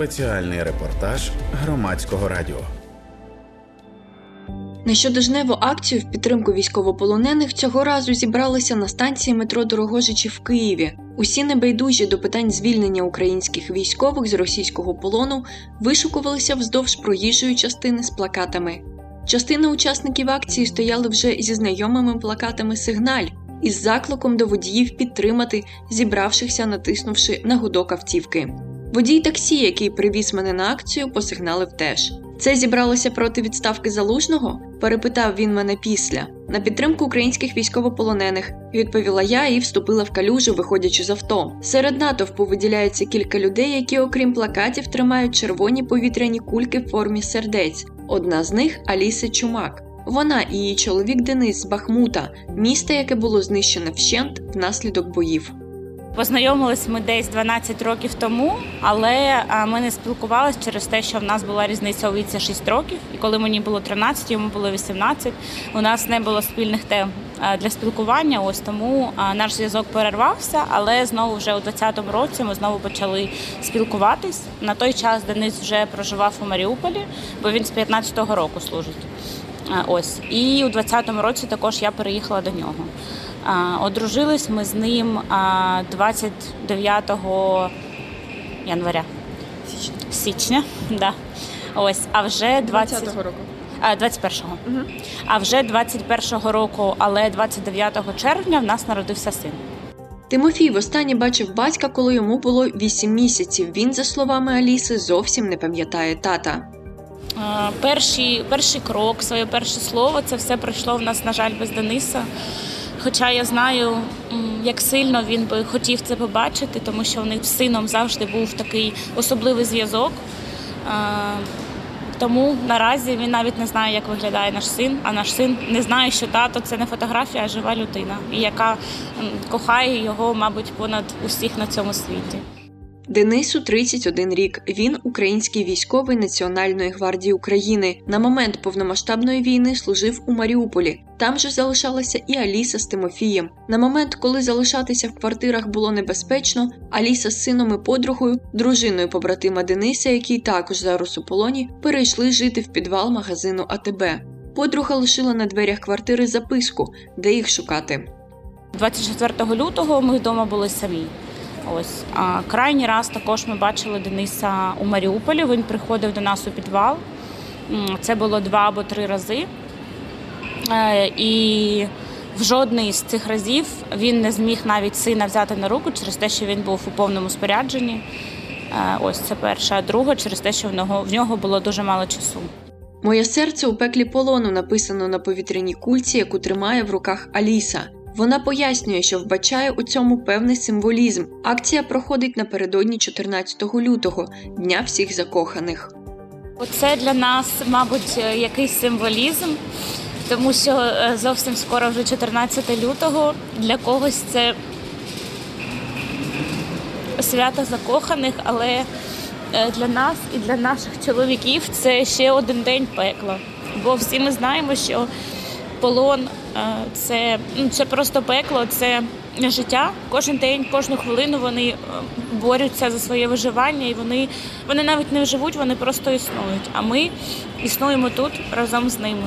Спеціальний репортаж Громадського радіо. На щотижневу акцію в підтримку військовополонених цього разу зібралися на станції метро Дорогожичі в Києві. Усі небайдужі до питань звільнення українських військових з російського полону вишукувалися вздовж проїжджої частини з плакатами. Частина учасників акції стояли вже зі знайомими плакатами «Сигналь» із закликом до водіїв підтримати зібравшихся, натиснувши на гудок автівки. Водій таксі, який привіз мене на акцію, посигналив теж. Це зібралося проти відставки Залужного? Перепитав він мене після. На підтримку українських військовополонених, відповіла я і вступила в калюжу, виходячи з авто. Серед натовпу виділяється кілька людей, які окрім плакатів тримають червоні повітряні кульки в формі сердець. Одна з них – Аліса Чумак. Вона і її чоловік Денис з Бахмута, міста, яке було знищено вщент внаслідок боїв. Познайомились ми десь 12 років тому, але ми не спілкувалися через те, що в нас була різниця у віці 6 років. І коли мені було 13, йому було 18, у нас не було спільних тем для спілкування, ось тому наш зв'язок перервався, але знову вже у 20-му році ми знову почали спілкуватись. На той час Денис вже проживав у Маріуполі, бо він з 15-го року служить. Ось. І у 20-му році також я переїхала до нього. Одружились ми з ним 29 января. Січня. Да. Ось, а вже 20-го року. 21-го. Угу. А вже 21-го року, але 29 червня в нас народився син. Тимофій востаннє бачив батька, коли йому було 8 місяців. Він, за словами Аліси, зовсім не пам'ятає тата. Перший крок, своє перше слово, це все пройшло в нас, на жаль, без Дениса. Хоча я знаю, як сильно він би хотів це побачити, тому що у них з сином завжди був такий особливий зв'язок. Тому наразі він навіть не знає, як виглядає наш син, а наш син не знає, що тато – це не фотографія, а жива людина, яка кохає його, мабуть, понад усіх на цьому світі. Денису 31 рік. Він – український військовий Національної гвардії України. На момент повномасштабної війни служив у Маріуполі. Там же залишалася і Аліса з Тимофієм. На момент, коли залишатися в квартирах було небезпечно, Аліса з сином і подругою, дружиною побратима Дениса, який також зараз у полоні, перейшли жити в підвал магазину АТБ. Подруга лишила на дверях квартири записку, де їх шукати. 24 лютого ми вдома були самі. Ось. Крайній раз також ми бачили Дениса у Маріуполі, він приходив до нас у підвал, це було 2 або 3 рази, і в жодний з цих разів він не зміг навіть сина взяти на руку через те, що він був у повному спорядженні. Ось це перша, а друга через те, що в нього було дуже мало часу. «Моє серце у пеклі полону» написано на повітряній кульці, яку тримає в руках Аліса. Вона пояснює, що вбачає у цьому певний символізм. Акція проходить напередодні 14 лютого, Дня всіх закоханих. Оце для нас, мабуть, якийсь символізм, тому що зовсім скоро, вже 14 лютого, для когось це свято закоханих, але для нас і для наших чоловіків це ще один день пекла. Бо всі ми знаємо, що полон – це просто пекло, це життя. Кожен день, кожну хвилину вони борються за своє виживання, і вони навіть не живуть, вони просто існують. А ми існуємо тут разом з ними.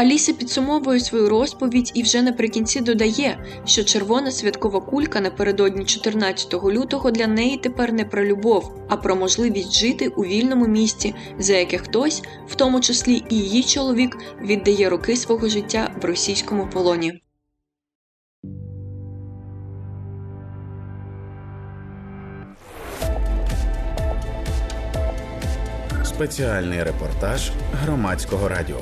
Аліса підсумовує свою розповідь і вже наприкінці додає, що червона святкова кулька напередодні 14 лютого для неї тепер не про любов, а про можливість жити у вільному місті, за яке хтось, в тому числі і її чоловік, віддає роки свого життя в російському полоні. Спеціальний репортаж Громадського радіо.